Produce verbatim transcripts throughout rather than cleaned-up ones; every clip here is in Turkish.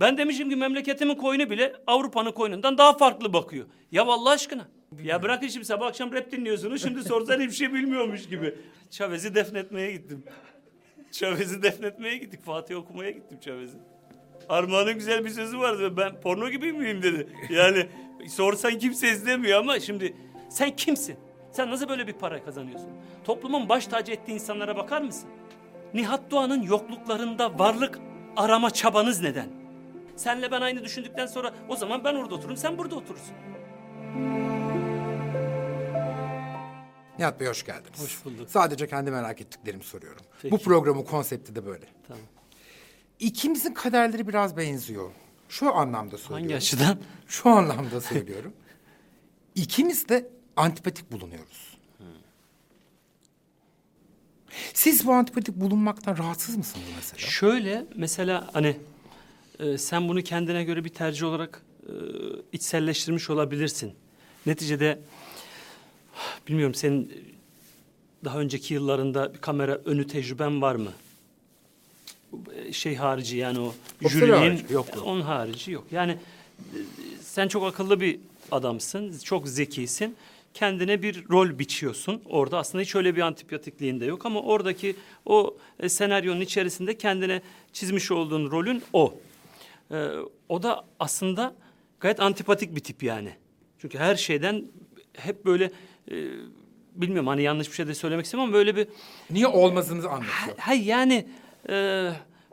Ben demişim ki memleketimin koyunu bile Avrupa'nın koyunundan daha farklı bakıyor. Ya Allah aşkına. Ya bırakın şimdi sabah akşam rap dinliyorsunuz. Şimdi sorsan hiçbir şey bilmiyormuş gibi. Chávez'i defnetmeye gittim. Chávez'i defnetmeye gittik. Fatih okumaya gittim Chávez'i. Armağan'ın güzel bir sözü vardı. Ben porno gibi miyim dedi. Yani sorsan kimse izlemiyor ama şimdi sen kimsin? Sen nasıl böyle bir para kazanıyorsun? Toplumun baş tacı ettiği insanlara bakar mısın? Nihat Doğan'ın yokluklarında varlık arama çabanız neden? Senle ben aynı düşündükten sonra o zaman ben orada otururum, sen burada oturursun. Nihat Bey hoş geldiniz. Hoş bulduk. Sadece kendi merak ettiklerimi soruyorum. Peki. Bu programın konsepti de böyle. Tamam. İkimizin kaderleri biraz benziyor. Şu anlamda söylüyorum. Hangi açıdan? Şu anlamda söylüyorum. İkimiz de antipatik bulunuyoruz. Hmm. Siz bu antipatik bulunmaktan rahatsız mısınız mesela? Şöyle mesela hani e, sen bunu kendine göre bir tercih olarak e, içselleştirmiş olabilirsin. Neticede bilmiyorum senin daha önceki yıllarında bir kamera önü tecrüben var mı? Şey harici yani o, o jürinin yok. Onun harici yok. Yani e, sen çok akıllı bir adamsın, çok zekisin. Kendine bir rol biçiyorsun. Orada aslında hiç öyle bir antipatikliğin de yok ama oradaki o e, senaryonun içerisinde kendine çizmiş olduğun rolün o. E, o da aslında gayet antipatik bir tip yani. Çünkü her şeyden hep böyle e, bilmiyorum hani yanlış bir şey de söylemek istemiyorum ama böyle bir... Niye olmazınızı anlatıyor? Hayır yani e,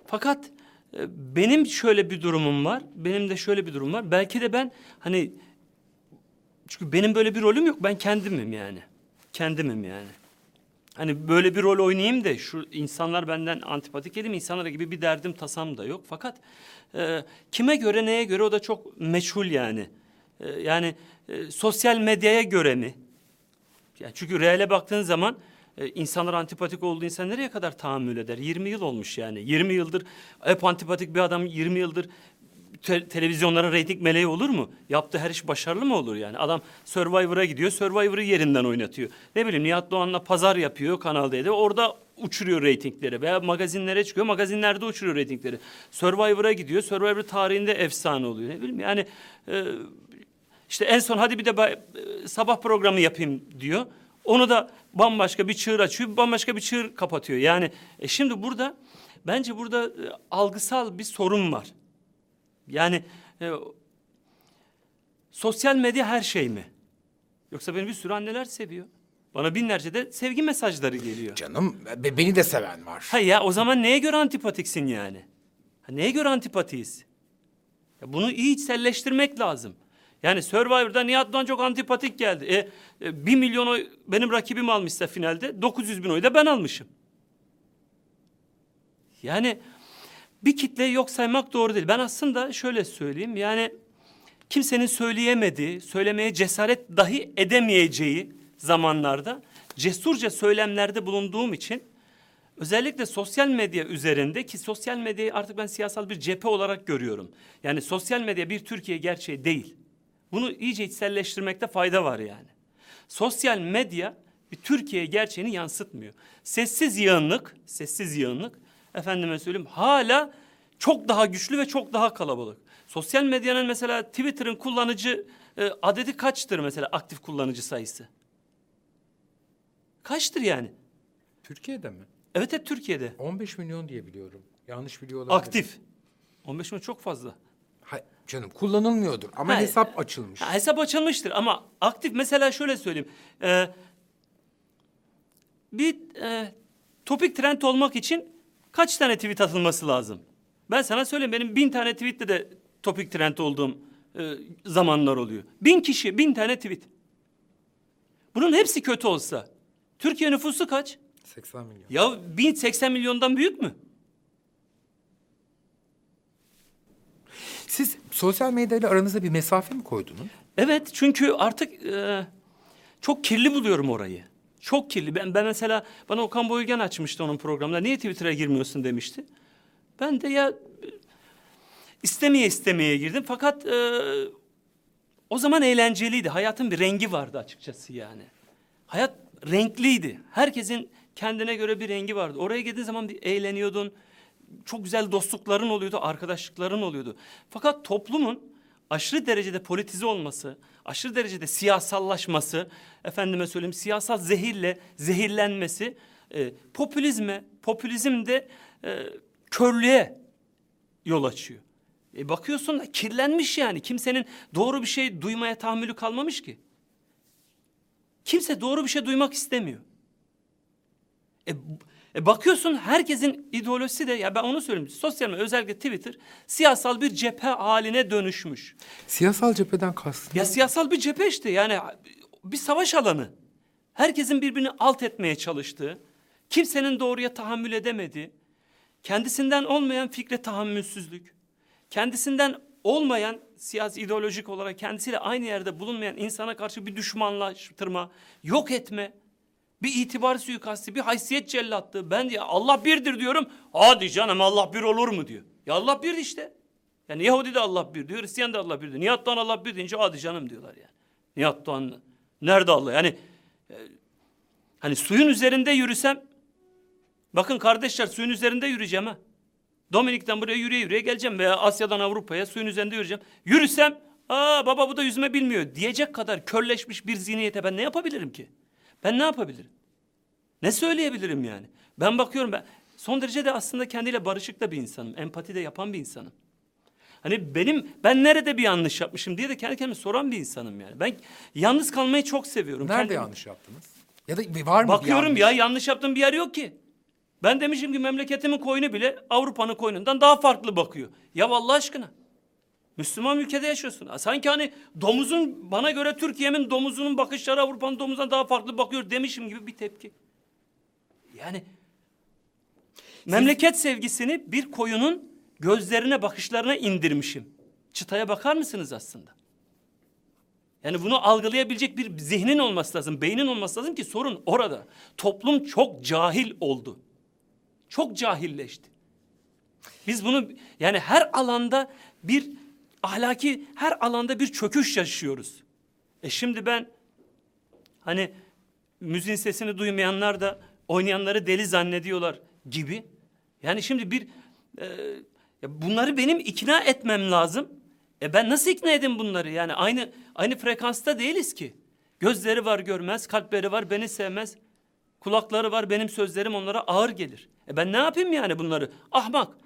fakat e, benim şöyle bir durumum var. Benim de şöyle bir durum var. Belki de ben hani... Çünkü benim böyle bir rolüm yok. Ben kendimim yani. Kendimim yani. Hani böyle bir rol oynayayım da şu insanlar benden antipatik edeyim. İnsanlara gibi bir derdim tasam da yok. Fakat e, kime göre neye göre o da çok meçhul yani. E, yani e, sosyal medyaya göre mi? Yani çünkü reale baktığın zaman e, insanlar antipatik olduğu insan nereye kadar tahammül eder? yirmi yıl olmuş yani. yirmi yıldır hep antipatik bir adam yirmi yıldır... Te- televizyonlara reyting meleği olur mu? Yaptığı her iş başarılı mı olur yani? Adam Survivor'a gidiyor, Survivor'ı yerinden oynatıyor. Ne bileyim Nihat Doğan'la pazar yapıyor Kanal D'de. Orada uçuruyor reytingleri veya magazinlere çıkıyor, magazinlerde uçuruyor reytingleri. Survivor'a gidiyor, Survivor tarihinde efsane oluyor. Ne bileyim yani e, işte en son hadi bir de ba- e, sabah programı yapayım diyor. Onu da bambaşka bir çığır açıyor, bambaşka bir çığır kapatıyor. Yani e, şimdi burada bence burada e, algısal bir sorun var. Yani e, sosyal medya her şey mi? Yoksa beni bir sürü anneler seviyor. Bana binlerce de sevgi mesajları geliyor. Canım be, beni de seven var. Ha ya o zaman neye göre antipatiksin yani? Ha, neye göre antipatiyiz? Ya, bunu iyi içselleştirmek lazım. Yani Survivor'da Nihat Doğan çok antipatik geldi. E, e, bir milyon oy benim rakibim almışsa finalde dokuz yüz bin oy da ben almışım. Yani... Bir kitleyi yok saymak doğru değil. Ben aslında şöyle söyleyeyim yani kimsenin söyleyemediği, söylemeye cesaret dahi edemeyeceği zamanlarda cesurca söylemlerde bulunduğum için özellikle sosyal medya üzerinde ki sosyal medyayı artık ben siyasal bir cephe olarak görüyorum. Yani sosyal medya bir Türkiye gerçeği değil. Bunu iyice içselleştirmekte fayda var yani. Sosyal medya bir Türkiye gerçeğini yansıtmıyor. Sessiz yığınlık, sessiz yığınlık. Efendime söyleyeyim hala çok daha güçlü ve çok daha kalabalık. Sosyal medyanın mesela Twitter'ın kullanıcı e, adedi kaçtır mesela aktif kullanıcı sayısı? Kaçtır yani? Türkiye'de mi? Evet evet Türkiye'de. on beş milyon diye biliyorum. Yanlış biliyorlar. Aktif. on beş milyon çok fazla. Hayır canım kullanılmıyordur ama ha, hesap açılmış. Ha, hesap açılmıştır ama aktif mesela şöyle söyleyeyim. Ee, bir e, topik trend olmak için kaç tane tweet atılması lazım? Ben sana söyleyeyim benim bin tane tweetle de topik trend olduğum e, zamanlar oluyor. Bin kişi, bin tane tweet. Bunun hepsi kötü olsa. Türkiye nüfusu kaç? seksen milyon. Ya bin seksen milyondan büyük mü? Siz sosyal medyayla aranıza bir mesafe mi koydunuz? Evet çünkü artık e, çok kirli buluyorum orayı. Çok kirli. Ben, ben mesela bana Okan Bayraktar açmıştı onun programında. Niye Twitter'a girmiyorsun demişti. Ben de ya istemeye istemeye girdim. Fakat e, o zaman eğlenceliydi. Hayatın bir rengi vardı açıkçası yani. Hayat renkliydi. Herkesin kendine göre bir rengi vardı. Oraya girdiğin zaman bir eğleniyordun. çok güzel dostlukların oluyordu, arkadaşlıkların oluyordu. Fakat toplumun aşırı derecede politize olması, aşırı derecede siyasallaşması, efendime söyleyeyim siyasal zehirle zehirlenmesi, e, popülizme, popülizm de e, körlüğe yol açıyor. E bakıyorsun da kirlenmiş yani. Kimsenin doğru bir şey duymaya tahammülü kalmamış ki. Kimse doğru bir şey duymak istemiyor. E, e bakıyorsun herkesin ideolojisi de, ya ben onu söyleyeyim, sosyal medya, özellikle Twitter siyasal bir cephe haline dönüşmüş. Siyasal cepheden kastın? Ya siyasal bir cephe işte, yani bir savaş alanı. Herkesin birbirini alt etmeye çalıştığı, kimsenin doğruya tahammül edemediği, kendisinden olmayan fikre tahammülsüzlük, kendisinden olmayan, siyasi ideolojik olarak kendisiyle aynı yerde bulunmayan insana karşı bir düşmanlaştırma, yok etme, bir itibar suikastı, bir haysiyet cellatlığı. Ben ya Allah birdir diyorum, hadi canım Allah bir olur mu diyor. Ya Allah bir işte. Yani Yahudi de Allah bir diyor, Hristiyan da Allah bir diyor. Nihat Doğan Allah bir deyince hadi canım diyorlar yani. Nihat Doğan nerede Allah? Yani e, hani suyun üzerinde yürüsem, bakın kardeşler suyun üzerinde yürüyeceğim ha. Dominik'ten buraya yürüye yürüye geleceğim veya Asya'dan Avrupa'ya suyun üzerinde yürüyeceğim. Yürüsem, aa baba bu da yüzme bilmiyor diyecek kadar körleşmiş bir zihniyete ben ne yapabilirim ki? Ben ne yapabilirim? Ne söyleyebilirim yani? Ben bakıyorum, ben son derece de aslında kendiyle barışık da bir insanım. Empati de yapan bir insanım. Hani benim, ben nerede bir yanlış yapmışım diye de kendi kendime soran bir insanım yani. Ben yalnız kalmayı çok seviyorum. Nerede kendimi... yanlış yaptınız? Ya da var mı bakıyorum yanlış? Ya yanlış yaptığım bir yer yok ki. Ben demişim ki memleketimin koyunu bile Avrupa'nın koyunundan daha farklı bakıyor. Ya Allah aşkına. Müslüman ülkede yaşıyorsun. Sanki hani domuzun, bana göre Türkiye'nin domuzunun bakışları Avrupa'nın domuzdan daha farklı bakıyor demişim gibi bir tepki. Yani siz... memleket sevgisini bir koyunun gözlerine, bakışlarına indirmişim. Çıtaya bakar mısınız aslında? Yani bunu algılayabilecek bir zihnin olması lazım, beynin olması lazım ki sorun orada. Toplum çok cahil oldu. Çok cahilleşti. Biz bunu yani her alanda bir ahlaki, her alanda bir çöküş yaşıyoruz. E şimdi ben hani müziğin sesini duymayanlar da oynayanları deli zannediyorlar gibi. Yani şimdi bir e, ya bunları benim ikna etmem lazım. E ben nasıl ikna edeyim bunları? Yani aynı aynı frekansta değiliz ki. Gözleri var görmez, kalpleri var beni sevmez. Kulakları var, benim sözlerim onlara ağır gelir. E ben ne yapayım yani bunları? Ahmak.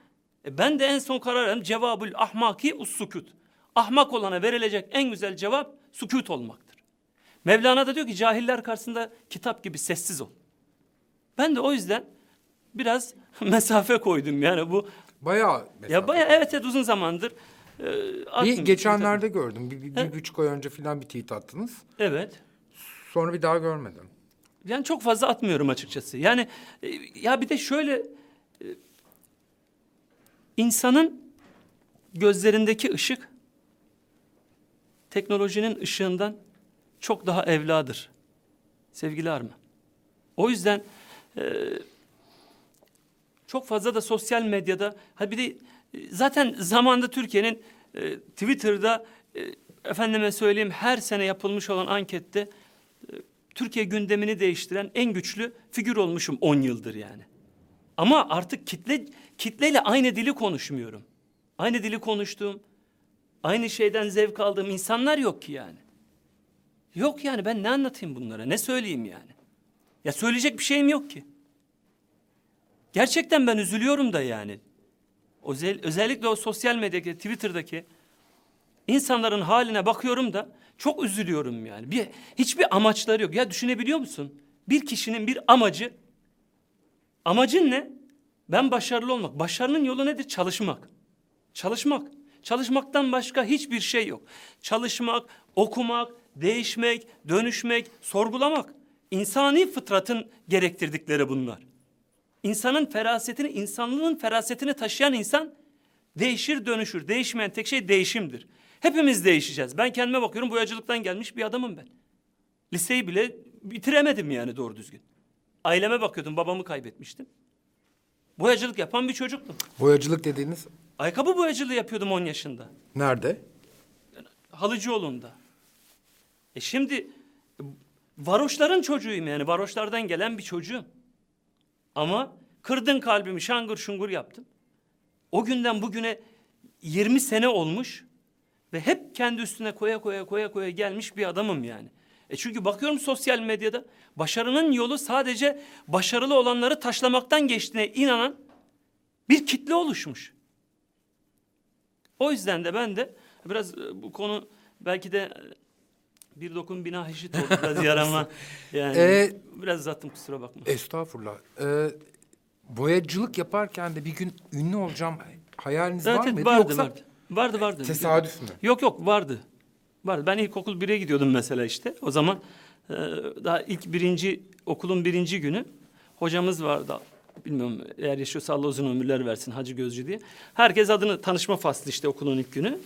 E ben de en son karar verdim. Cevabül ahmaki ussukut. Ahmak olana verilecek en güzel cevap sükut olmaktır. Mevlana da diyor ki cahiller karşısında kitap gibi sessiz ol. Ben de o yüzden biraz mesafe koydum yani bu. Bayağı mesafe. Ya bayağı evet, evet uzun zamandır. E, bir geçenlerde kitabı gördüm. Bir, bir, bir buçuk ay önce falan bir tweet attınız. Evet. Sonra bir daha görmedim. Yani çok fazla atmıyorum açıkçası. Yani e, ya bir de şöyle e, insanın gözlerindeki ışık teknolojinin ışığından çok daha evladır. Sevgili Arma. O yüzden e, çok fazla da sosyal medyada, ha bir de e, zaten zamanda Türkiye'nin e, Twitter'da e, efendime söyleyeyim her sene yapılmış olan ankette e, Türkiye gündemini değiştiren en güçlü figür olmuşum on yıldır yani. Ama artık kitle kitleyle aynı dili konuşmuyorum. Aynı dili konuştuğum, aynı şeyden zevk aldığım insanlar yok ki yani. Yok yani, ben ne anlatayım bunlara, ne söyleyeyim yani? Ya söyleyecek bir şeyim yok ki. Gerçekten ben üzülüyorum da yani. Özel, özellikle o sosyal medyadaki, Twitter'daki insanların haline bakıyorum da çok üzülüyorum yani. Bir, hiçbir amaçları yok. Ya düşünebiliyor musun? Bir kişinin bir amacı. Amacın ne? Ben başarılı olmak. Başarının yolu nedir? Çalışmak. Çalışmak. Çalışmaktan başka hiçbir şey yok. Çalışmak, okumak, değişmek, dönüşmek, sorgulamak. İnsani fıtratın gerektirdikleri bunlar. İnsanın ferasetini, insanlığın ferasetini taşıyan insan değişir, dönüşür. Değişmeyen tek şey değişimdir. Hepimiz değişeceğiz. Ben kendime bakıyorum, boyacılıktan gelmiş bir adamım ben. Liseyi bile bitiremedim yani doğru düzgün. Aileme bakıyordum, babamı kaybetmiştim. Boyacılık yapan bir çocuktum. Boyacılık dediğiniz? Ayakkabı boyacılığı yapıyordum on yaşında. Nerede? Halıcıoğlu'nda. E şimdi varoşların çocuğuyum yani, varoşlardan gelen bir çocuğum. Ama kırdın kalbimi, şangır şungur yaptım. O günden bugüne yirmi sene olmuş ve hep kendi üstüne koya koya koya koya gelmiş bir adamım yani. E çünkü bakıyorum sosyal medyada başarının yolu sadece başarılı olanları taşlamaktan geçtiğine inanan bir kitle oluşmuş. O yüzden de ben de biraz bu konu belki de bir dokun bina hişit oldu biraz yarama. Yani ee, biraz uzattım, kusura bakma. Estağfurullah. Ee, boyacılık yaparken de bir gün ünlü olacağım hayaliniz evet, var mıydı? Vardı, Yoksa... vardı. Vardı vardı. Tesadüf mü? Yok yok vardı. Vardı. Ben ilkokul bire gidiyordum mesela işte. O zaman e, daha ilk birinci okulun birinci günü hocamız vardı. Bilmiyorum, eğer yaşıyorsa Allah uzun ömürler versin, Hacı Gözcü diye. Herkes adını, tanışma faslı işte okulun ilk günü.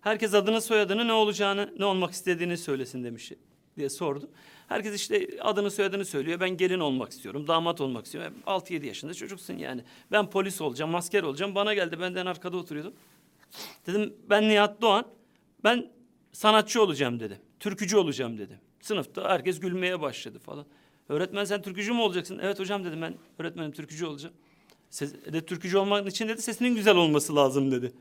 Herkes adını, soyadını, ne olacağını, ne olmak istediğini söylesin demiş diye sordu. Herkes işte adını, soyadını söylüyor. Ben gelin olmak istiyorum, damat olmak istiyorum. Altı yedi yaşında çocuksun yani. Ben polis olacağım, asker olacağım. Bana geldi, benden arkada oturuyordum. Dedim ben Nihat Doğan, ben sanatçı olacağım dedi. Türkücü olacağım dedi. Sınıfta herkes gülmeye başladı falan. Öğretmen sen türkücü mü olacaksın? Evet hocam dedim, ben öğretmenim türkücü olacağım. Ses, de, türkücü olmak için dedi sesinin güzel olması lazım dedi.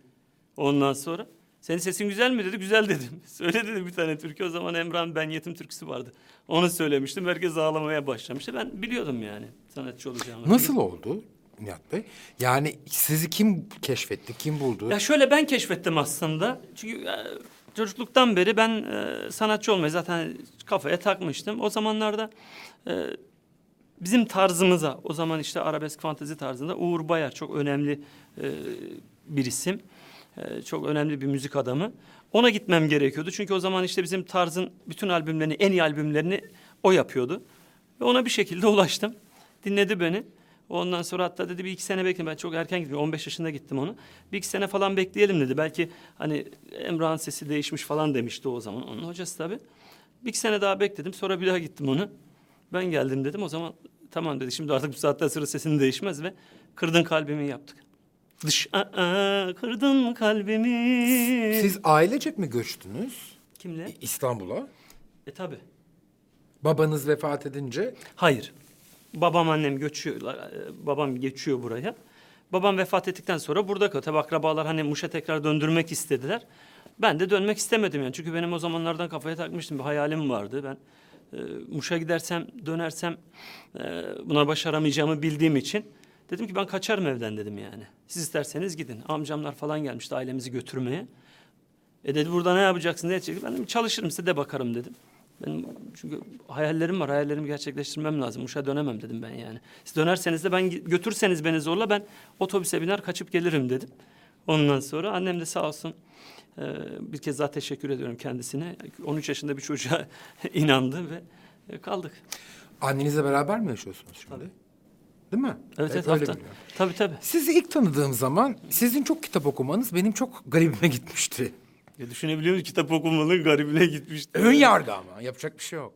Ondan sonra senin sesin güzel mi dedi, güzel dedim. Söyle dedi bir tane türkü, o zaman Emrah'ın Ben Yetim türküsü vardı. Onu söylemiştim, herkes ağlamaya başlamıştı. Ben biliyordum yani sanatçı olacağımı. Nasıl oldu Nihat Bey? Yani sizi kim keşfetti, kim buldu? Ya şöyle, ben keşfettim aslında. Çünkü e, çocukluktan beri ben e, sanatçı olmayı zaten kafaya takmıştım. O zamanlarda e, bizim tarzımıza, o zaman işte arabesk fantezi tarzında Uğur Bayar çok önemli e, bir isim. E, çok önemli bir müzik adamı. Ona gitmem gerekiyordu. Çünkü o zaman işte bizim tarzın bütün albümlerini, en iyi albümlerini o yapıyordu. Ve ona bir şekilde ulaştım. Dinledi beni. Ondan sonra hatta dedi bir iki sene bekleyin. Ben çok erken gittim. on beş yaşında gittim onu. Bir iki sene falan bekleyelim dedi. Belki hani Emrah'ın sesi değişmiş falan demişti o zaman. Onun hocası tabii. Bir iki sene daha bekledim. Sonra bir daha gittim onu. Ben geldim dedim. O zaman tamam dedi. Şimdi artık bu saatten sonra sesin değişmez ve Kırdın Kalbimi yaptık. Dış a, a kırdın kalbimi. Siz ailecek mi göçtünüz? Kimle? İstanbul'a. E tabii. Babanız vefat edince? Hayır. Babam, annem göçüyorlar. Ee, babam geçiyor buraya. Babam vefat ettikten sonra burada kalıyor. Tabii akrabalar hani Muş'a tekrar döndürmek istediler. Ben de dönmek istemedim yani. Çünkü benim o zamanlardan kafaya takmıştım. Bir hayalim vardı. Ben e, Muş'a gidersem, dönersem e, buna başaramayacağımı bildiğim için dedim ki ben kaçarım evden dedim yani. Siz isterseniz gidin. Amcamlar falan gelmişti ailemizi götürmeye. E dedi burada ne yapacaksın, ne edeceksin? Ben dedim çalışırım, size de bakarım dedim. Benim çünkü hayallerim var, hayallerimi gerçekleştirmem lazım. Muş'a dönemem dedim ben yani. Siz dönerseniz de ben, götürseniz beni zorla, ben otobüse biner kaçıp gelirim dedim. Ondan sonra annem de sağ olsun e, bir kez daha teşekkür ediyorum kendisine. on üç yaşında bir çocuğa inandı ve e, kaldık. Annenizle beraber mi yaşıyorsunuz şimdi? Tabii. Değil mi? Evet, evet, hafta. Tabii, tabii. Sizi ilk tanıdığım zaman sizin çok kitap okumanız benim çok garibime gitmişti. Ya düşünebiliyor musun? Kitap okumanın garibine gitmişti. Ön yargı ama. Yapacak bir şey yok.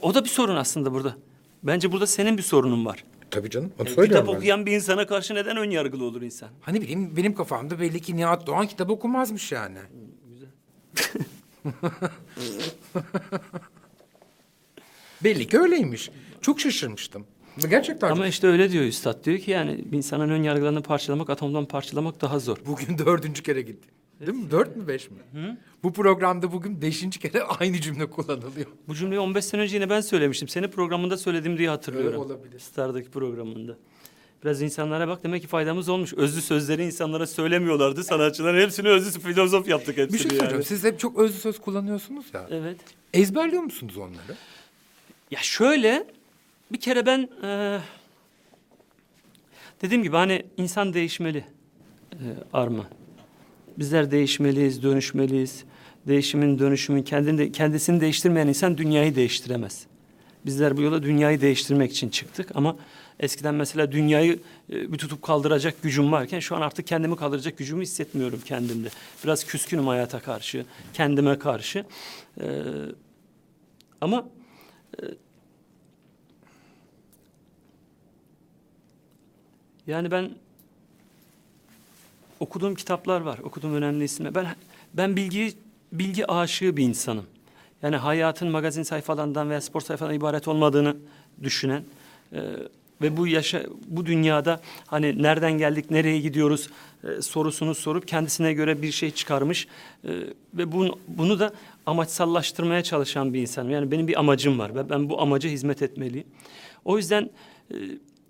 O da bir sorun aslında burada. Bence burada senin bir sorunun var. Tabii canım. Onu yani kitap ben. Okuyan bir insana karşı neden ön yargılı olur insan? Hani bileyim, benim kafamda belli ki Nihat Doğan kitap okumazmış yani. Güzel. Belli ki öyleymiş. Çok şaşırmıştım. Gerçekten. Ama işte öyle diyor üstad. Diyor ki yani insanın ön yargılarını parçalamak, atomdan parçalamak daha zor. Bugün dördüncü kere gitti. Değil mi? Dört mü, beş mi? Hı? Bu programda bugün beşinci kere aynı cümle kullanılıyor. Bu cümleyi on beş sene önce yine ben söylemiştim. Senin programında söyledim diye hatırlıyorum. Öyle olabilir. Star'daki programında. Biraz insanlara bak, demek ki faydamız olmuş. Özlü sözleri insanlara söylemiyorlardı. Sanatçıların hepsini özlü filozof yaptık hepsini. Bir şey söyleyeceğim. Yani. Siz hep çok özlü söz kullanıyorsunuz ya. Evet. Ezberliyor musunuz onları? Ya şöyle, bir kere ben ee, dediğim gibi hani insan değişmeli ee, Armağan. Bizler değişmeliyiz, dönüşmeliyiz. Değişimin, dönüşümün kendini de, kendisini değiştirmeyen insan dünyayı değiştiremez. Bizler bu yola dünyayı değiştirmek için çıktık ama eskiden mesela dünyayı e, bir tutup kaldıracak gücüm varken şu an artık kendimi kaldıracak gücümü hissetmiyorum kendimde. Biraz küskünüm hayata karşı, kendime karşı. Ee, ama e, yani ben okuduğum kitaplar var, okuduğum önemli isimler. Ben ben bilgi bilgi aşığı bir insanım. Yani hayatın magazin sayfalarından veya spor sayfalarından ibaret olmadığını düşünen, e, ve bu yaşa, bu dünyada hani nereden geldik, nereye gidiyoruz e, sorusunu sorup kendisine göre bir şey çıkarmış e, ve bunu, bunu da amaçsallaştırmaya çalışan bir insanım. Yani benim bir amacım var ve ben bu amaca hizmet etmeliyim. O yüzden e,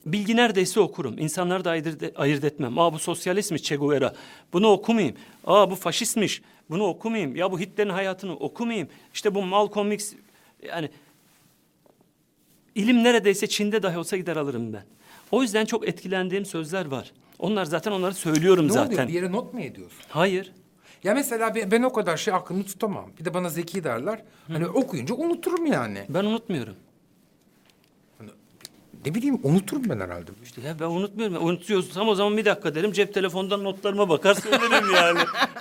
bilgi neredeyse okurum. İnsanları da ayırt etmem. Aa bu sosyalistmiş Che Guevara. Bunu okumayayım. Aa bu faşistmiş. Bunu okumayayım. Ya bu Hitler'in hayatını okumayayım. İşte bu Malcolm X. Yani ilim neredeyse Çin'de dahi olsa gider alırım ben. O yüzden çok etkilendiğim sözler var. Onlar zaten onları söylüyorum ne zaten. Ne oluyor? Bir yere not mu ediyorsun? Hayır. Ya mesela ben o kadar şey aklımda tutamam. Bir de bana zeki derler. Hı. Hani okuyunca unuturum yani. Ben unutmuyorum. Ne bileyim, unuturum ben herhalde. İşte ya ben unutmuyorum. Unutuyorsam o zaman bir dakika derim, cep telefonundan notlarıma bakar söylerim yani.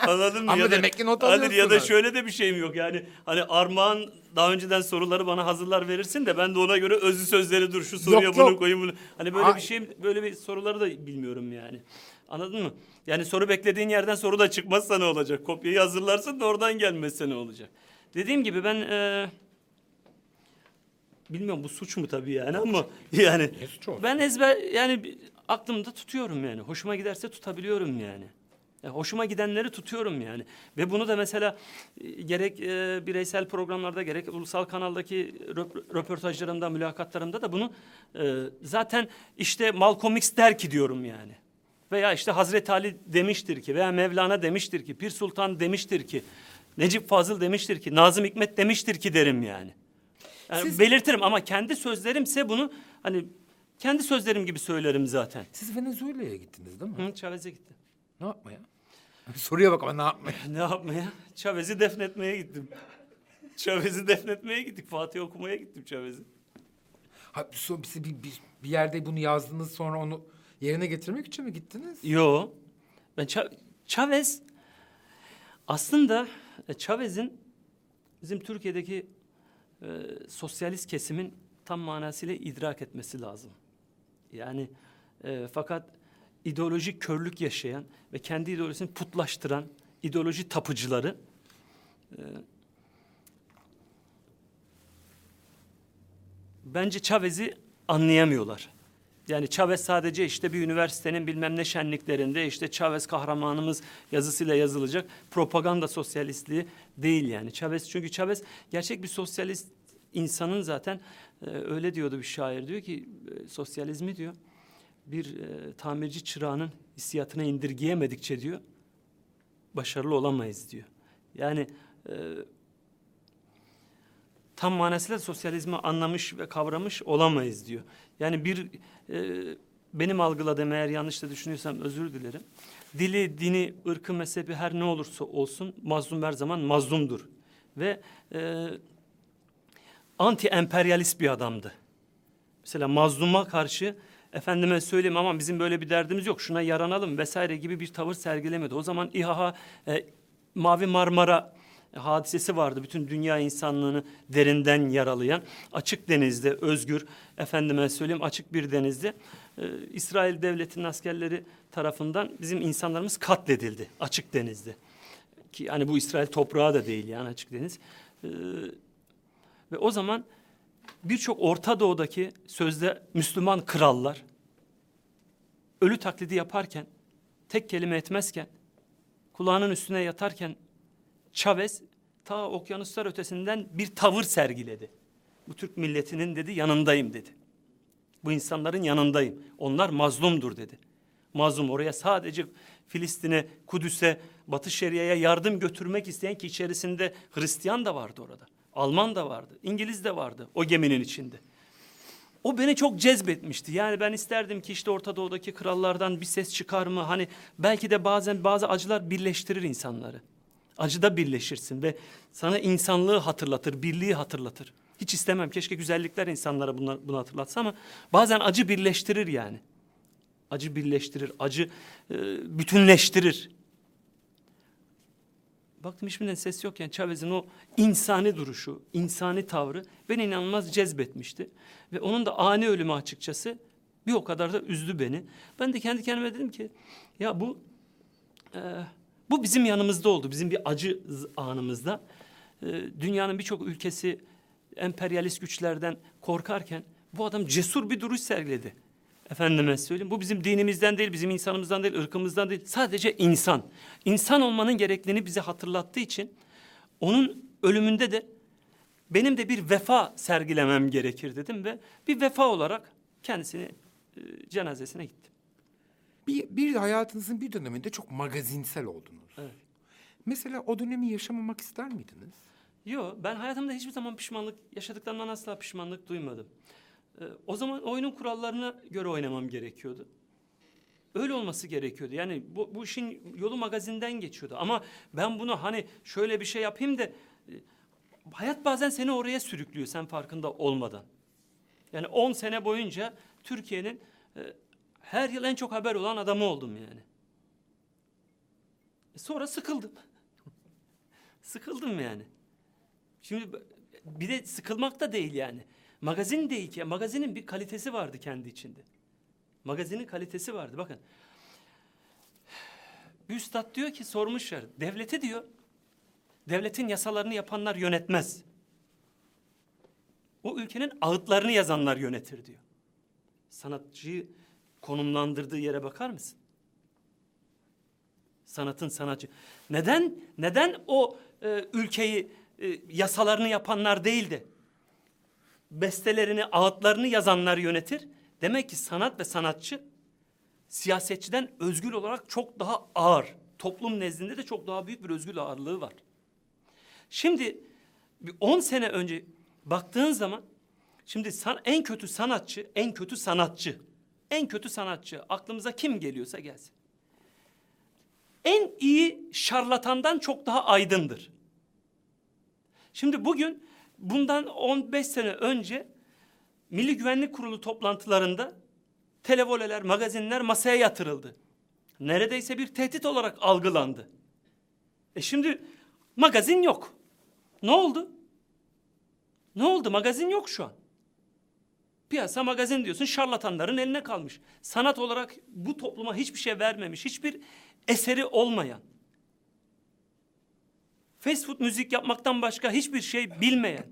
Anladın mı? Ama ya demek da, ki not alıyorsun. Ya da şöyle de bir şeyim yok yani. Hani Armağan daha önceden soruları bana hazırlar verirsin de ben de ona göre özlü sözleri dur şu soruya yok, bunu yok. koyayım bunu. Hani böyle Ay. bir şey, böyle bir soruları da bilmiyorum yani. Anladın mı? Yani soru beklediğin yerden soru da çıkmazsa ne olacak? Kopyayı hazırlarsın da oradan gelmezse ne olacak? Dediğim gibi ben... Ee... Bilmiyorum bu suç mu tabii yani ama yani ben ezber yani aklımda tutuyorum yani. Hoşuma giderse tutabiliyorum yani. yani. Hoşuma gidenleri tutuyorum yani. Ve bunu da mesela gerek e, bireysel programlarda gerek ulusal kanaldaki röp röportajlarımda, mülakatlarımda da bunu e, zaten işte Malcolm X der ki diyorum yani. Veya işte Hazreti Ali demiştir ki veya Mevlana demiştir ki, Pir Sultan demiştir ki, Necip Fazıl demiştir ki, Nazım Hikmet demiştir ki derim yani. Yani siz... belirtirim ama kendi sözlerimse bunu hani kendi sözlerim gibi söylerim zaten. Siz Venezuela'ya gittiniz değil mi? Hı, Chávez'e gitti. Ne yapmaya? Soruya bak ama ne yapmaya? Ne yapmaya? Chávez'i defnetmeye gittim. Chávez'i defnetmeye gittik. Fatih okumaya gittim Chávez'i. Ha, so, bir, bir, bir yerde bunu yazdınız sonra onu yerine getirmek için mi gittiniz? Yo. Ben Chávez... Aslında Chávez'in bizim Türkiye'deki... Ee, sosyalist kesimin tam manasıyla idrak etmesi lazım. Yani e, fakat ideolojik körlük yaşayan ve kendi ideolojisini putlaştıran ideoloji tapıcıları e, bence Chávez'i anlayamıyorlar. Yani Chávez sadece işte bir üniversitenin bilmem ne şenliklerinde işte Chávez kahramanımız yazısıyla yazılacak propaganda sosyalistliği değil yani. Chávez çünkü Chávez gerçek bir sosyalist insanın zaten e, öyle diyordu bir şair, diyor ki e, sosyalizmi diyor bir e, tamirci çırağının hissiyatına indirgeyemedikçe diyor başarılı olamayız diyor. Yani e, tam manasıyla sosyalizmi anlamış ve kavramış olamayız diyor. Yani bir e, benim algıladığım, eğer yanlış da düşünüyorsam özür dilerim. Dili, dini, ırkı, mezhebi her ne olursa olsun mazlum her zaman mazlumdur. Ve e, anti-emperyalist bir adamdı. Mesela mazluma karşı efendime söyleyeyim ama bizim böyle bir derdimiz yok, şuna yaranalım vesaire gibi bir tavır sergilemedi. O zaman İHA, e, Mavi Marmara hadisesi vardı. Bütün dünya insanlığını derinden yaralayan, açık denizde özgür, efendime söyleyeyim açık bir denizde e, İsrail devletinin askerleri tarafından bizim insanlarımız katledildi açık denizde. Ki yani bu İsrail toprağı da değil yani açık deniz. E, ve o zaman birçok Orta Doğu'daki sözde Müslüman krallar ölü taklidi yaparken, tek kelime etmezken, kulağının üstüne yatarken Chávez ta okyanuslar ötesinden bir tavır sergiledi. Bu Türk milletinin dedi yanındayım dedi. Bu insanların yanındayım. Onlar mazlumdur dedi. Mazlum oraya sadece Filistin'e, Kudüs'e, Batı Şeria'ya yardım götürmek isteyen ki içerisinde Hristiyan da vardı orada. Alman da vardı. İngiliz de vardı o geminin içinde. O beni çok cezbetmişti. Yani ben isterdim ki işte Orta Doğu'daki krallardan bir ses çıkar mı? Hani belki de bazen bazı acılar birleştirir insanları. Acıda birleşirsin ve sana insanlığı hatırlatır, birliği hatırlatır. Hiç istemem. Keşke güzellikler insanlara bunu, bunu hatırlatsa ama bazen acı birleştirir yani. Acı birleştirir, acı e, bütünleştirir. Baktım hiçbirinden ses yokken Chávez'in o insani duruşu, insani tavrı beni inanılmaz cezbetmişti. Ve onun da ani ölümü açıkçası bir o kadar da üzdü beni. Ben de kendi kendime dedim ki ya bu... E, Bu bizim yanımızda oldu, bizim bir acı anımızda. Ee, dünyanın birçok ülkesi emperyalist güçlerden korkarken bu adam cesur bir duruş sergiledi. Efendime söyleyeyim, bu bizim dinimizden değil, bizim insanımızdan değil, ırkımızdan değil. Sadece insan. İnsan olmanın gerekliliğini bize hatırlattığı için onun ölümünde de benim de bir vefa sergilemem gerekir dedim ve bir vefa olarak kendisini e, cenazesine gittim. Bir, bir hayatınızın bir döneminde çok magazinsel oldunuz. Evet. Mesela o dönemi yaşamamak ister miydiniz? Yok, ben hayatımda hiçbir zaman pişmanlık, yaşadıklarımdan asla pişmanlık duymadım. Ee, o zaman oyunun kurallarına göre oynamam gerekiyordu. Öyle olması gerekiyordu. Yani bu, bu işin yolu magazinden geçiyordu. Ama ben bunu hani şöyle bir şey yapayım da... E, hayat bazen seni oraya sürüklüyor sen farkında olmadan. Yani on sene boyunca Türkiye'nin e, her yıl en çok haber olan adamı oldum yani. E sonra sıkıldım. Sıkıldım yani. Şimdi bir de sıkılmak da değil yani. Magazin değil ki. Magazinin bir kalitesi vardı kendi içinde. Magazinin kalitesi vardı. Bakın. Bir üstad diyor ki, sormuşlar. Devleti diyor, devletin yasalarını yapanlar yönetmez. O ülkenin ağıtlarını yazanlar yönetir diyor. Sanatçıyı konumlandırdığı yere bakar mısın? Sanatın sanatçı. Neden, neden o e, ülkeyi e, yasalarını yapanlar değil de bestelerini, ağıtlarını yazanlar yönetir? Demek ki sanat ve sanatçı siyasetçiden özgür olarak çok daha ağır. Toplum nezdinde de çok daha büyük bir özgür ağırlığı var. Şimdi bir on sene önce baktığın zaman şimdi san, en kötü sanatçı, en kötü sanatçı, en kötü sanatçı aklımıza kim geliyorsa gelsin. En iyi şarlatandan çok daha aydındır. Şimdi bugün bundan on beş sene önce Milli Güvenlik Kurulu toplantılarında televoleler, magazinler masaya yatırıldı. Neredeyse bir tehdit olarak algılandı. E şimdi magazin yok. Ne oldu? Ne oldu? Magazin yok şu an. Piyasa magazin diyorsun, şarlatanların eline kalmış. Sanat olarak bu topluma hiçbir şey vermemiş, hiçbir eseri olmayan, fast food müzik yapmaktan başka hiçbir şey bilmeyen,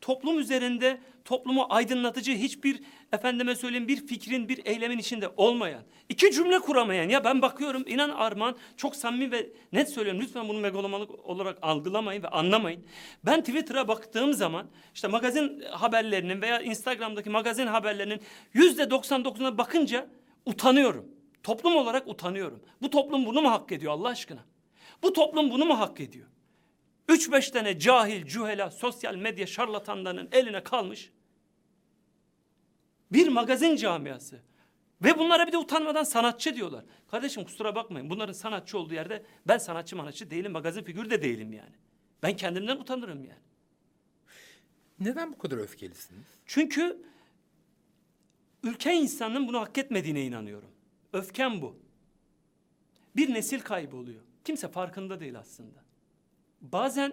toplum üzerinde toplumu aydınlatıcı hiçbir, efendime söyleyeyim, bir fikrin, bir eylemin içinde olmayan, iki cümle kuramayan. Ya ben bakıyorum, inan Armağan, çok samimi ve net söylüyorum. Lütfen bunu megalomanlık olarak algılamayın ve anlamayın. Ben Twitter'a baktığım zaman işte magazin haberlerinin veya Instagram'daki magazin haberlerinin yüzde doksan dokuzuna bakınca utanıyorum. Toplum olarak utanıyorum. Bu toplum bunu mu hak ediyor Allah aşkına? Bu toplum bunu mu hak ediyor? Üç beş tane cahil, cühela, sosyal medya şarlatanlarının eline kalmış bir magazin camiası. Ve bunlara bir de utanmadan sanatçı diyorlar. Kardeşim kusura bakmayın, bunların sanatçı olduğu yerde ben sanatçı manatçı değilim, magazin figürü de değilim yani. Ben kendimden utanırım yani. Neden bu kadar öfkelisiniz? Çünkü ülke insanının bunu hak etmediğine inanıyorum. Öfkem bu. Bir nesil kayboluyor. Kimse farkında değil aslında. Bazen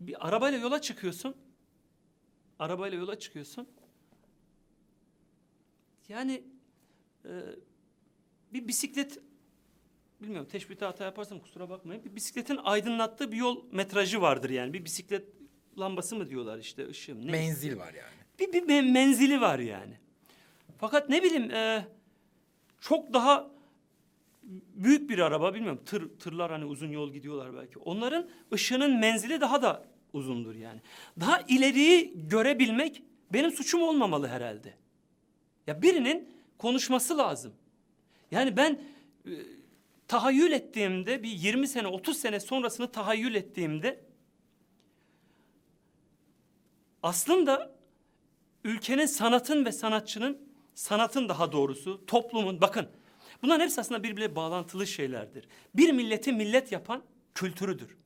bir arabayla yola çıkıyorsun. Arabayla yola çıkıyorsun. Yani e, bir bisiklet, bilmiyorum teşbihte hata yaparsam kusura bakmayın. Bir bisikletin aydınlattığı bir yol metrajı vardır yani. Bir bisiklet lambası mı diyorlar işte, ışığım. Ne? Menzil var yani. Bir, bir men- menzili var yani. Fakat ne bileyim e, çok daha büyük bir araba, bilmiyorum tır, tırlar hani uzun yol gidiyorlar belki. Onların ışığının menzili daha da uzundur yani. Daha ileriyi görebilmek benim suçum olmamalı herhalde. Ya birinin konuşması lazım. Yani ben e, tahayyül ettiğimde bir yirmi sene otuz sene sonrasını tahayyül ettiğimde aslında ülkenin, sanatın ve sanatçının, sanatın daha doğrusu toplumun, bakın bunların hepsi aslında birbirine bağlantılı şeylerdir. Bir milleti millet yapan kültürüdür.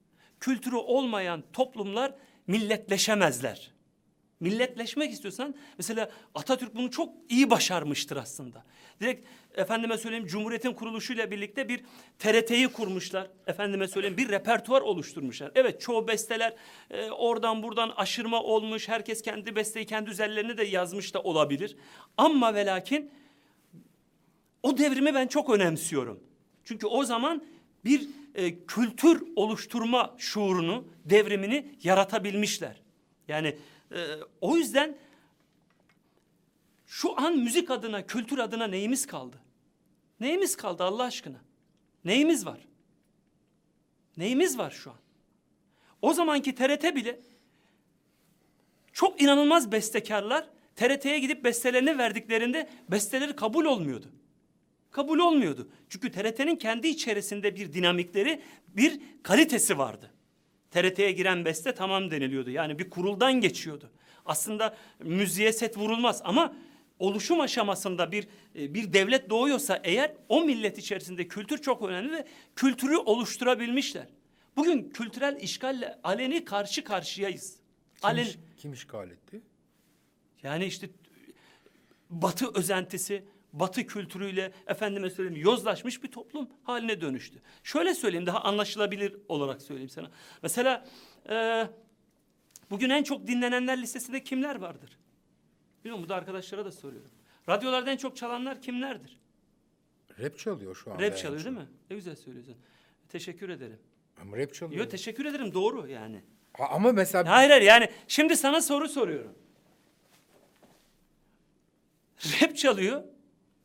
Kültürü olmayan toplumlar milletleşemezler. Milletleşmek istiyorsan mesela Atatürk bunu çok iyi başarmıştır aslında. Direkt efendime söyleyeyim Cumhuriyet'in kuruluşuyla birlikte bir T R T'yi kurmuşlar. Efendime söyleyeyim bir repertuar oluşturmuşlar. Evet çoğu besteler e, oradan buradan aşırma olmuş. Herkes kendi besteyi kendi üzerlerine de yazmış da olabilir. Ama ve lakin o devrimi ben çok önemsiyorum. Çünkü o zaman bir e, kültür oluşturma şuurunu, devrimini yaratabilmişler. Yani e, o yüzden Şu an müzik adına, kültür adına neyimiz kaldı? Neyimiz kaldı Allah aşkına? Neyimiz var? Neyimiz var şu an? O zamanki T R T bile çok inanılmaz bestekarlar T R T'ye gidip bestelerini verdiklerinde besteleri kabul olmuyordu. Kabul olmuyordu. Çünkü T R T'nin kendi içerisinde bir dinamikleri, bir kalitesi vardı. T R T'ye giren beste tamam deniliyordu. Yani bir kuruldan geçiyordu. Aslında müziğe set vurulmaz ama oluşum aşamasında bir bir devlet doğuyorsa eğer o millet içerisinde kültür çok önemli ve kültürü oluşturabilmişler. Bugün kültürel işgalle aleni karşı karşıyayız. Kim, Alen... kim işgal etti? Yani işte Batı özentisi, Batı kültürüyle efendime söyleyeyim yozlaşmış bir toplum haline dönüştü. Şöyle söyleyeyim, daha anlaşılabilir olarak söyleyeyim sana. Mesela e, bugün en çok dinlenenler listesinde kimler vardır? Bilmiyorum, bu da arkadaşlara da soruyorum. Radyolarda en çok çalanlar kimlerdir? Rap çalıyor şu an. Rap çalıyor değil mi? Ne güzel söylüyorsun. Teşekkür ederim. Ama rap çalıyor. Yok, teşekkür ederim, doğru yani. Ha, ama mesela... Hayır hayır yani şimdi sana soru soruyorum. Rap çalıyor.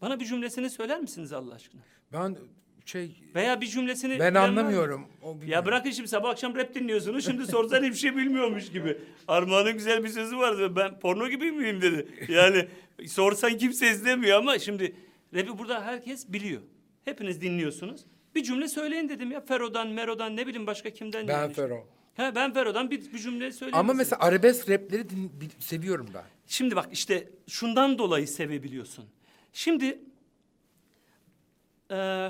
Bana bir cümlesini söyler misiniz Allah aşkına? Ben şey... Veya bir cümlesini... Ben anlamıyorum. O ya bırakın şimdi, sabah akşam rap dinliyorsunuz. Şimdi sorsan hiçbir şey bilmiyormuş gibi. Armağan'ın güzel bir sözü vardı. Ben porno gibi miyim dedi. Yani sorsan kimse izlemiyor ama şimdi... Rap'i burada herkes biliyor. Hepiniz dinliyorsunuz. Bir cümle söyleyin dedim ya. Fero'dan, Mero'dan, ne bileyim başka kimden... Ben Fero. He, ben Fero'dan bir, bir cümle söyleyeyim. Ama mesela arabesk rapleri din, seviyorum ben. Şimdi bak işte şundan dolayı sevebiliyorsun. Şimdi e,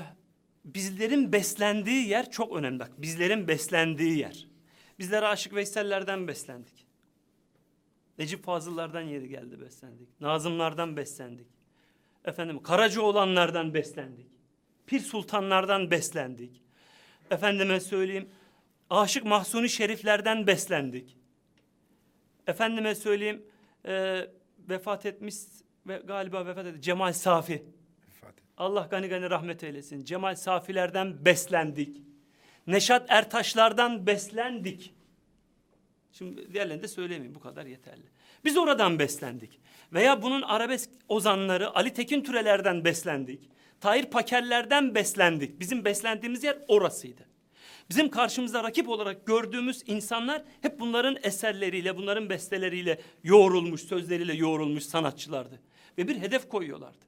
bizlerin beslendiği yer çok önemli. Bak, bizlerin beslendiği yer. Bizler Aşık Veysel'lerden beslendik. Necip Fazıl'lardan yeri geldi beslendik. Nazımlardan beslendik. Efendim Karacaoğlanlardan beslendik. Pir Sultanlardan beslendik. Efendime söyleyeyim Aşık Mahsuni Şeriflerden beslendik. Efendime söyleyeyim e, vefat etmiş... Ve galiba vefat etti. Cemal Safi. Vefat etti. Allah gani gani rahmet eylesin. Cemal Safilerden beslendik. Neşat Ertaşlardan beslendik. Şimdi diğerlerini de söylemeyeyim. Bu kadar yeterli. Biz oradan beslendik. Veya bunun arabesk ozanları Ali Tekin Türelerden beslendik. Tahir Pakerlerden beslendik. Bizim beslendiğimiz yer orasıydı. Bizim karşımıza rakip olarak gördüğümüz insanlar hep bunların eserleriyle, bunların besteleriyle yoğrulmuş, sözleriyle yoğrulmuş sanatçılardı. Ve bir hedef koyuyorlardı.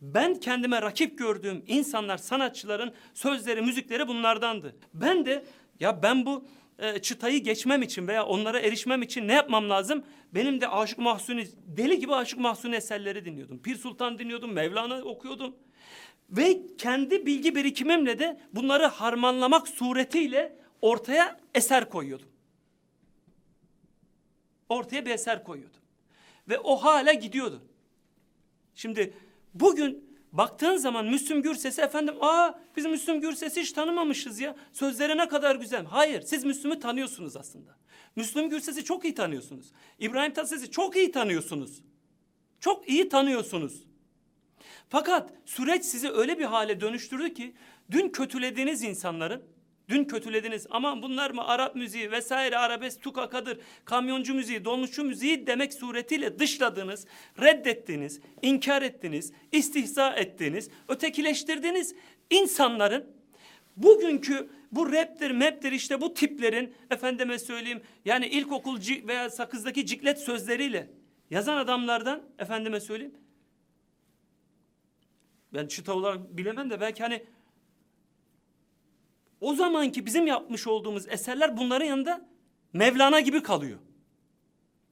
Ben kendime rakip gördüğüm insanlar, sanatçıların sözleri, müzikleri bunlardandı. Ben de ya ben bu e, çıtayı geçmem için veya onlara erişmem için ne yapmam lazım? Benim de Aşık Mahsuni, deli gibi Aşık Mahsuni eserleri dinliyordum. Pir Sultan dinliyordum, Mevlana okuyordum. Ve kendi bilgi birikimimle de bunları harmanlamak suretiyle ortaya eser koyuyordum. Ortaya bir eser koyuyordum. Ve o hala gidiyordu. Şimdi bugün baktığın zaman Müslüm Gürses'i efendim, aa biz Müslüm Gürses'i hiç tanımamışız ya. Sözleri ne kadar güzel. Hayır, siz Müslüm'ü tanıyorsunuz aslında. Müslüm Gürses'i çok iyi tanıyorsunuz. İbrahim Tatlıses'i çok iyi tanıyorsunuz. Çok iyi tanıyorsunuz. Fakat süreç sizi öyle bir hale dönüştürdü ki dün kötülediğiniz insanların, dün kötülediğiniz aman bunlar mı Arap müziği vesaire, arabesk tukakadır, kamyoncu müziği, dolmuşçu müziği demek suretiyle dışladığınız, reddettiniz, inkar ettiniz, istihza ettiniz, ötekileştirdiğiniz insanların bugünkü bu raptir, maptir işte bu tiplerin efendime söyleyeyim yani ilkokul veya sakızdaki ciklet sözleriyle yazan adamlardan efendime söyleyeyim. Ben çıta olarak bilemem de belki hani o zamanki bizim yapmış olduğumuz eserler bunların yanında Mevlana gibi kalıyor.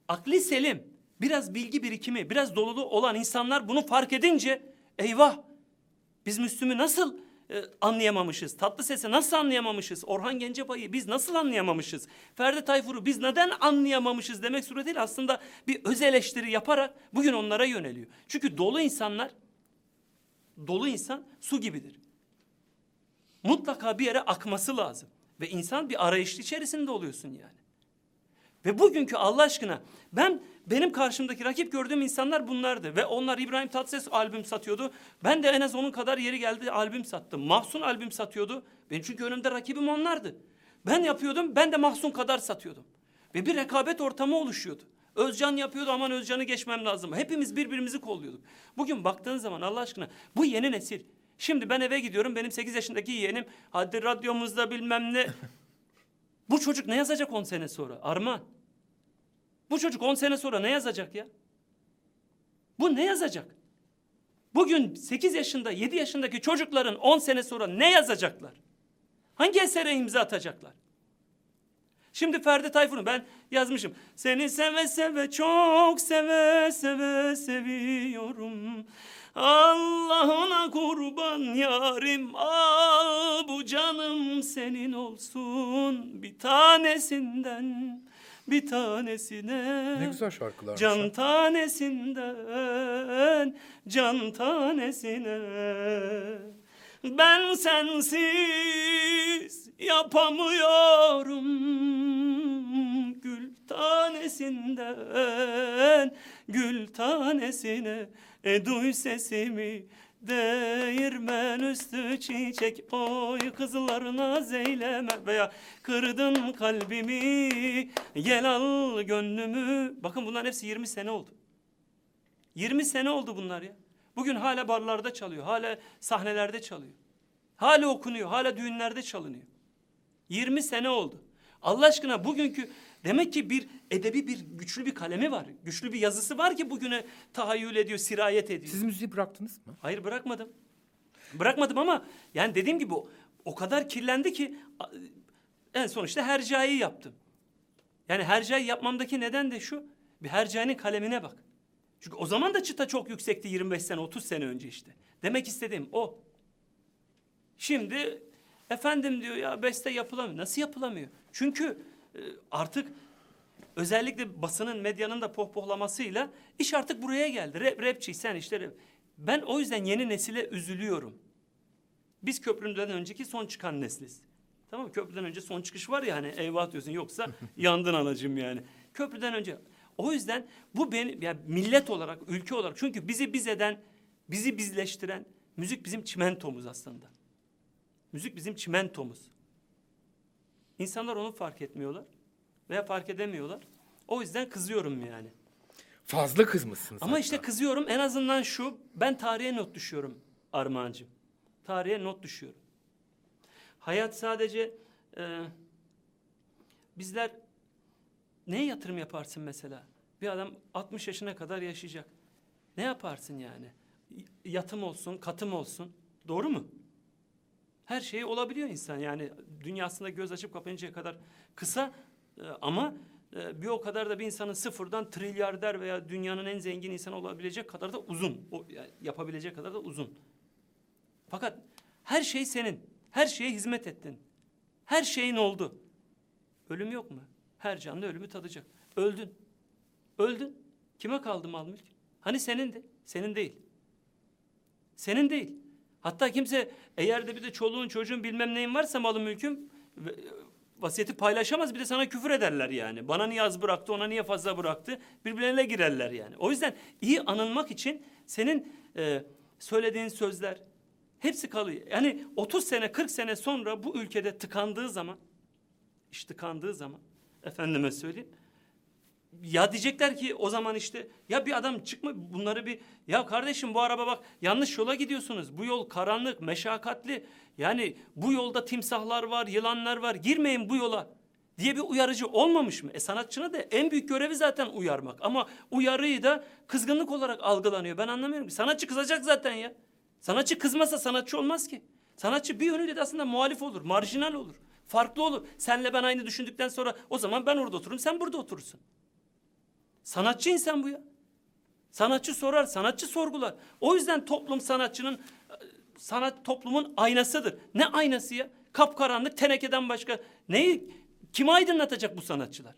Akli selim, biraz bilgi birikimi, biraz dolulu olan insanlar bunu fark edince eyvah biz Müslüm'ü nasıl e, anlayamamışız, Tatlıses'i nasıl anlayamamışız, Orhan Gencebay'ı biz nasıl anlayamamışız, Ferdi Tayfur'u biz neden anlayamamışız demek suretiyle aslında bir öz eleştiri yaparak bugün onlara yöneliyor. Çünkü dolu insanlar, dolu insan su gibidir. Mutlaka bir yere akması lazım. Ve insan bir arayış içerisinde oluyorsun yani. Ve bugünkü Allah aşkına ben benim karşımdaki rakip gördüğüm insanlar bunlardı. Ve onlar İbrahim Tatlıses albüm satıyordu. Ben de en az onun kadar yeri geldi albüm sattım. Mahsun albüm satıyordu. Benim çünkü önümde rakibim onlardı. Ben yapıyordum, ben de Mahsun kadar satıyordum. Ve bir rekabet ortamı oluşuyordu. Özcan yapıyordu, aman Özcan'ı geçmem lazım. Hepimiz birbirimizi kolluyorduk. Bugün baktığın zaman Allah aşkına bu yeni nesil. Şimdi ben eve gidiyorum, benim sekiz yaşındaki yeğenim hadi radyomuzda bilmem ne. Bu çocuk ne yazacak on sene sonra Armağan? Bu çocuk on sene sonra ne yazacak ya? Bu ne yazacak? Bugün sekiz yaşında, yedi yaşındaki çocukların on sene sonra ne yazacaklar? Hangi esere imza atacaklar? Şimdi Ferdi Tayfur'u ben yazmışım. Seni seve seve, çok seve seve seviyorum. Allah'ına kurban yarim. Aa, bu canım senin olsun bir tanesinden. Bir tanesine, ne güzel şarkılar, can tanesinden, can tanesine. Ben sensiz yapamıyorum, gül tanesinden, gül tanesine. E duy sesimi, değirmen üstü çiçek, oy kızlarına zeyleme. Veya kırdın kalbimi, gel al gönlümü. Bakın bunların hepsi yirmi sene oldu. yirmi sene oldu bunlar ya. Bugün hala barlarda çalıyor, hala sahnelerde çalıyor. Hala okunuyor, hala düğünlerde çalınıyor. yirmi sene oldu. Allah aşkına bugünkü... Demek ki bir edebi, bir güçlü bir kalemi var. Güçlü bir yazısı var ki bugüne tahayyül ediyor, sirayet ediyor. Siz müziği bıraktınız mı? Hayır, bırakmadım. Bırakmadım ama yani dediğim gibi o, o kadar kirlendi ki... En sonuçta hercaiyi yaptım. Yani hercai yapmamdaki neden de şu, bir hercainin kalemine bak. Çünkü o zaman da çıta çok yüksekti, yirmi beş sene, otuz sene önce işte. Demek istediğim o. Şimdi efendim diyor ya beste yapılamıyor. Nasıl yapılamıyor? Çünkü... Artık özellikle basının, medyanın da pohpohlamasıyla iş artık buraya geldi. Rap, rapçi sen işte rap. Ben o yüzden yeni nesile üzülüyorum. Biz köprüden önceki son çıkan nesliz. Tamam mı? Köprüden önce son çıkış var ya hani eyvah diyorsun yoksa yandın anacığım yani. Köprüden önce. O yüzden bu benim yani millet olarak, ülke olarak çünkü bizi biz eden, bizi bizleştiren müzik bizim çimentomuz aslında. Müzik bizim çimentomuz. İnsanlar onu fark etmiyorlar veya fark edemiyorlar. O yüzden kızıyorum yani. Fazla kızmışsınız. Ama hatta işte kızıyorum en azından şu, ben tarihe not düşüyorum Armağancığım. Tarihe not düşüyorum. Hayat sadece e, bizler neye yatırım yaparsın mesela? Bir adam altmış yaşına kadar yaşayacak. Ne yaparsın yani? Yatım olsun, katım olsun. Doğru mu? Her şey olabiliyor insan yani dünyasında göz açıp kapayıncaya kadar kısa e, ama e, bir o kadar da bir insanın sıfırdan trilyarder veya dünyanın en zengin insanı olabilecek kadar da uzun. O, yani yapabilecek kadar da uzun. Fakat her şey senin. Her şeye hizmet ettin. Her şeyin oldu. Ölüm yok mu? Her canlı ölümü tadacak. Öldün. Öldün. Kime kaldı mal mülk? Hani senindi? Senin değil. Senin değil. Hatta kimse eğer de bir de çoluğun çocuğun bilmem neyin varsa malın mülkün vasiyeti paylaşamaz. Bir de sana küfür ederler yani. Bana niye az bıraktı, ona niye fazla bıraktı. Birbirlerine girerler yani. O yüzden iyi anılmak için senin e, söylediğin sözler hepsi kalıyor. Yani otuz sene, kırk sene sonra bu ülkede tıkandığı zaman, iş tıkandığı zaman efendime söyleyeyim. Ya diyecekler ki o zaman işte ya bir adam çıkma bunları bir ya kardeşim bu araba bak yanlış yola gidiyorsunuz. Bu yol karanlık, meşakkatli. Yani bu yolda timsahlar var, yılanlar var. Girmeyin bu yola diye bir uyarıcı olmamış mı? E sanatçına da en büyük görevi zaten uyarmak. Ama uyarıyı da kızgınlık olarak algılanıyor. Ben anlamıyorum. Sanatçı kızacak zaten ya. Sanatçı kızmasa sanatçı olmaz ki. Sanatçı bir yönüyle de aslında muhalif olur, marjinal olur, farklı olur. Senle ben aynı düşündükten sonra o zaman ben orada otururum, sen burada oturursun. Sanatçı insan bu ya. Sanatçı sorar, sanatçı sorgular. O yüzden toplum sanatçının, sanat toplumun aynasıdır. Ne aynası ya? Kapkaranlık tenekeden başka. Neyi, kimi aydınlatacak bu sanatçılar?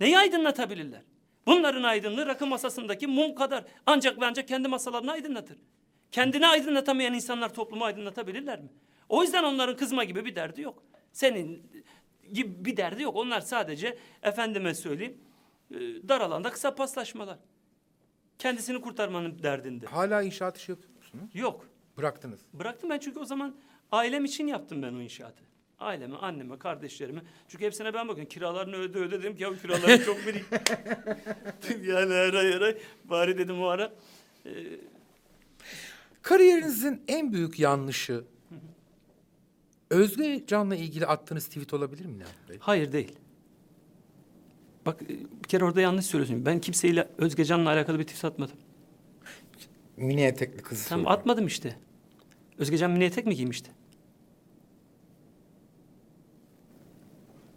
Neyi aydınlatabilirler? Bunların aydınlığı rakı masasındaki mum kadar. Ancak ve ancak kendi masalarını aydınlatır. Kendini aydınlatamayan insanlar toplumu aydınlatabilirler mi? O yüzden onların kızma gibi bir derdi yok. Senin gibi bir derdi yok. Onlar sadece efendime söyleyeyim. Dar alanda kısa paslaşmalar. Kendisini kurtarmanın derdinde. Hala inşaat işi yapıyor musunuz? Yok. Bıraktınız. Bıraktım ben çünkü o zaman ailem için yaptım ben o inşaatı. aileme, anneme, kardeşlerime. Çünkü hepsine ben bakıyorum. Kiralarını öde öde dedim ki ya kiralarını çok birikti. Yani her ay her ay. Bari dedim o ara. Ee... Kariyerinizin en büyük yanlışı Özgecan'la ilgili attığınız tweet olabilir mi Nihat Bey? Hayır değil. Bak bir kere orada yanlış söylüyorsun. Ben kimseyle Özgecan'la alakalı bir tweet atmadım. Mini etekli kızı. Tamam sordu. Atmadım işte. Özgecan mini etek mi giymişti?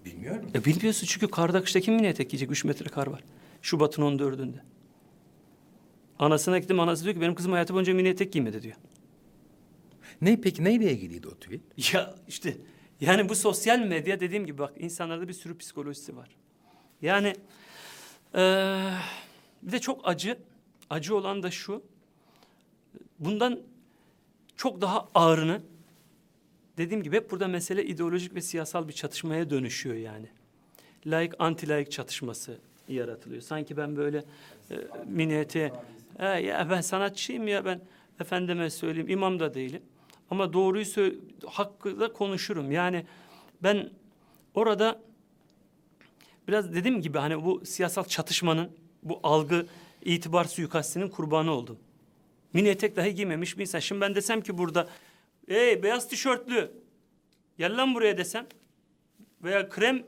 Bilmiyorum. E bilmiyorsun çünkü Kardakış'ta kim mini etek giyecek? Üç metre kar var. Şubat'ın on dördünde. Anasına gittim, anası diyor ki benim kızım hayatı boyunca mini etek giymedi diyor. Ne peki neyle ilgiliydi o tweet? Ya işte yani bu sosyal medya dediğim gibi bak insanlarda bir sürü psikolojisi var. Yani ee, bir de çok acı, acı olan da şu. Bundan çok daha ağırını dediğim gibi hep burada mesele ideolojik ve siyasal bir çatışmaya dönüşüyor yani. Laik anti laik çatışması yaratılıyor. Sanki ben böyle e, miniyete e, ya ben sanatçıyım ya ben efendime söyleyeyim imam da değilim. Ama doğruyu söyle, hakkı da konuşurum. Yani ben orada biraz dediğim gibi hani bu siyasal çatışmanın bu algı itibar suikastinin kurbanı oldum. Mini etek dahi giymemiş bir insan. Şimdi ben desem ki burada, ey beyaz tişörtlü, gel lan buraya desem. Veya krem,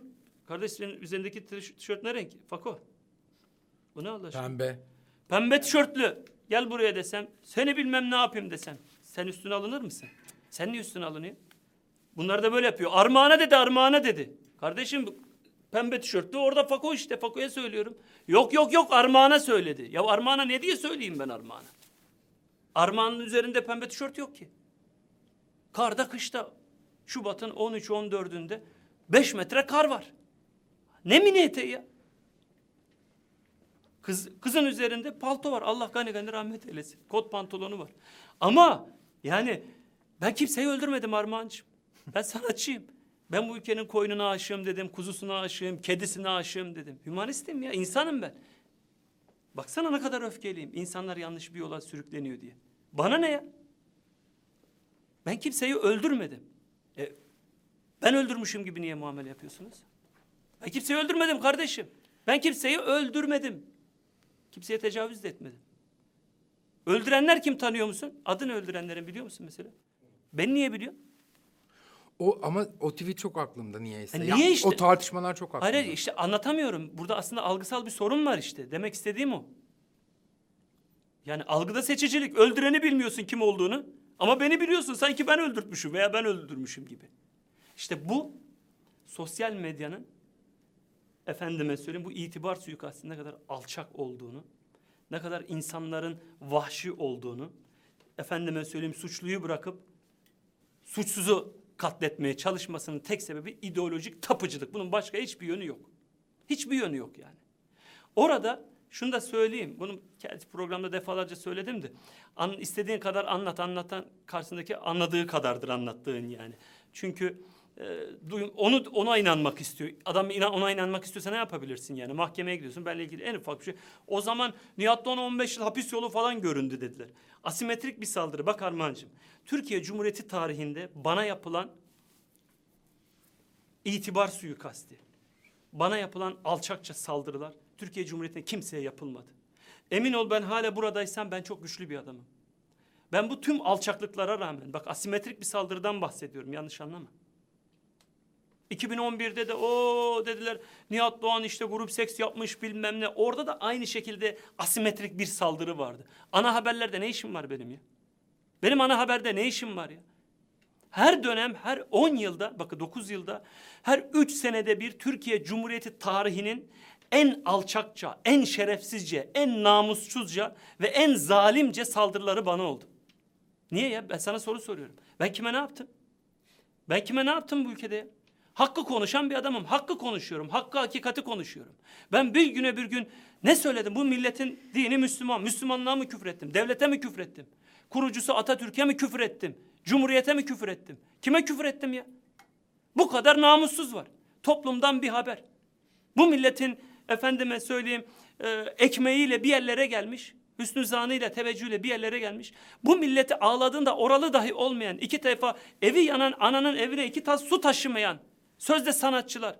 kardeşlerin üzerindeki tişört ne renk? Fako. Bu ne Allah aşkına? Pembe. Pembe tişörtlü, gel buraya desem. Seni bilmem ne yapayım desem. Sen üstüne alınır mısın? Sen niye üstüne alınıyor? Bunlar da böyle yapıyor. Armağan'a dedi, Armağan'a dedi. Kardeşim pembe tişörtlü, orada Fako işte. Fako'ya söylüyorum. Yok yok yok, Armağan'a söyledi. Ya Armağan'a ne diye söyleyeyim ben Armağan'a? Armağan'ın üzerinde pembe tişört yok ki. Karda kışta Şubat'ın on üç on dördünde beş metre kar var. Ne mini eteği ya? Kız, kızın üzerinde palto var. Allah gani gani rahmet eylesin. Kot pantolonu var. Ama yani ben kimseyi öldürmedim Armağan'cığım. Ben sanatçıyım. Ben bu ülkenin koyununa aşığım dedim. Kuzusuna aşığım. Kedisine aşığım dedim. Hümanistim ya. İnsanım ben. Baksana ne kadar öfkeliyim. İnsanlar yanlış bir yola sürükleniyor diye. Bana ne ya? Ben kimseyi öldürmedim. E, ben öldürmüşüm gibi niye muamele yapıyorsunuz? Ben kimseyi öldürmedim kardeşim. Ben kimseyi öldürmedim. Kimseye tecavüz de etmedim. Öldürenler kim tanıyor musun? Adını öldürenlerin biliyor musun mesela? Ben niye biliyorum? O ama o tweet çok aklımda niyeyse. Yani niye işte? O tartışmalar çok aklımda. Hayır işte anlatamıyorum. Burada aslında algısal bir sorun var işte. Demek istediğim o. Yani algıda seçicilik. Öldüreni bilmiyorsun kim olduğunu. Ama beni biliyorsun. Sanki ben öldürtmüşüm veya ben öldürmüşüm gibi. İşte bu sosyal medyanın efendime söyleyeyim bu itibar suikastinin ne kadar alçak olduğunu, ne kadar insanların vahşi olduğunu, efendime söyleyeyim suçluyu bırakıp suçsuzu katletmeye çalışmasının tek sebebi ideolojik tapıcılık. Bunun başka hiçbir yönü yok. Hiçbir yönü yok yani. Orada şunu da söyleyeyim. Bunu kendi programda defalarca söyledim de. An, istediğin kadar anlat anlatan karşısındaki anladığı kadardır anlattığın yani. Çünkü e, duyum, onu ona inanmak istiyor. Adam inan, ona inanmak istiyorsa ne yapabilirsin yani? Mahkemeye gidiyorsun. Benle ilgili en ufak bir şey. O zaman Nihat Doğan'a on beş yıl hapis yolu falan göründü dediler. Asimetrik bir saldırı. Bak Armağancığım. Türkiye Cumhuriyeti tarihinde bana yapılan itibar suikasti, bana yapılan alçakça saldırılar Türkiye Cumhuriyeti'ne kimseye yapılmadı. Emin ol ben hala buradaysam ben çok güçlü bir adamım. Ben bu tüm alçaklıklara rağmen, bak asimetrik bir saldırıdan bahsediyorum yanlış anlama. iki bin on birde de o dediler Nihat Doğan işte grup seks yapmış bilmem ne. Orada da aynı şekilde asimetrik bir saldırı vardı. Ana haberlerde ne işim var benim ya? Benim ana haberde ne işim var ya? Her dönem, her on yılda, bakın dokuz yılda, her üç senede bir Türkiye Cumhuriyeti tarihinin en alçakça, en şerefsizce, en namussuzca ve en zalimce saldırıları bana oldu. Niye ya? Ben sana soru soruyorum. Ben kime ne yaptım? Ben kime ne yaptım bu ülkede ya? Hakkı konuşan bir adamım. Hakkı konuşuyorum. Hakkı, hakikati konuşuyorum. Ben bir güne bir gün ne söyledim? Bu milletin dini Müslüman. Müslümanlığa mı küfrettim? Devlete mi küfrettim? Kurucusu Atatürk'e mi küfür ettim? Cumhuriyete mi küfür ettim? Kime küfür ettim ya? Bu kadar namussuz var. Toplumdan bir haber. Bu milletin efendime söyleyeyim e, ekmeğiyle bir yerlere gelmiş. hüsnü zanıyla, teveccühle bir yerlere gelmiş. Bu milleti ağladığında oralı dahi olmayan, iki defa evi yanan ananın evine iki tas su taşımayan sözde sanatçılar.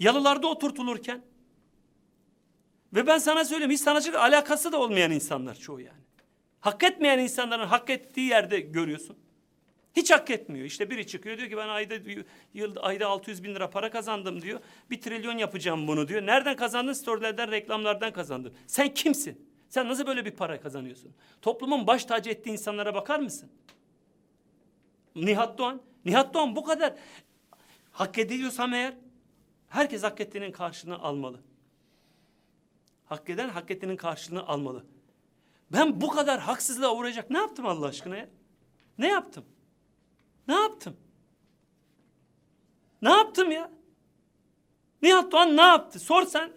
Yalılarda oturtulurken ve ben sana söyleyeyim hiç sanatçılıkla alakası da olmayan insanlar çoğu yani. Hak etmeyen insanların hak ettiği yerde görüyorsun. Hiç hak etmiyor. İşte biri çıkıyor diyor ki ben ayda yılda ayda altı yüz bin lira para kazandım diyor. Bir trilyon yapacağım bunu diyor. Nereden kazandın? Storylerden, reklamlardan kazandın. Sen kimsin? Sen nasıl böyle bir para kazanıyorsun? Toplumun baş tacı ettiği insanlara bakar mısın? Nihat Doğan. Nihat Doğan bu kadar hak ediyorsam eğer herkes hak ettiğinin karşılığını almalı. Hak eden hak ettiğinin karşılığını almalı. Ben bu kadar haksızlığa uğrayacak ne yaptım Allah aşkına ya? Ne yaptım? Ne yaptım? Ne yaptım ya? Nihat Doğan ne yaptı? Sor sen.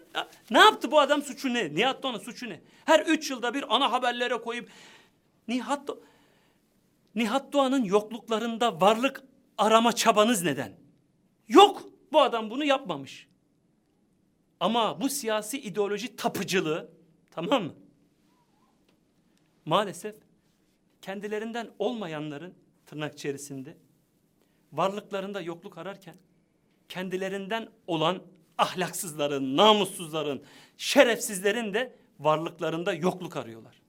Ne yaptı bu adam, suçu ne? Nihat Doğan'ın suçu ne? Her üç yılda bir ana haberlere koyup... Nihat, Do- Nihat Doğan'ın yokluklarında varlık arama çabanız neden? Yok. Bu adam bunu yapmamış. Ama bu siyasi ideoloji tapıcılığı, tamam mı? Maalesef kendilerinden olmayanların tırnak içerisinde varlıklarında yokluk ararken kendilerinden olan ahlaksızların, namussuzların, şerefsizlerin de varlıklarında yokluk arıyorlar.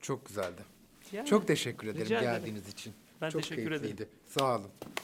Çok güzeldi. Yani, çok teşekkür ederim geldiğiniz için. Ben çok teşekkür keyifliydi. Ederim. Sağ olun.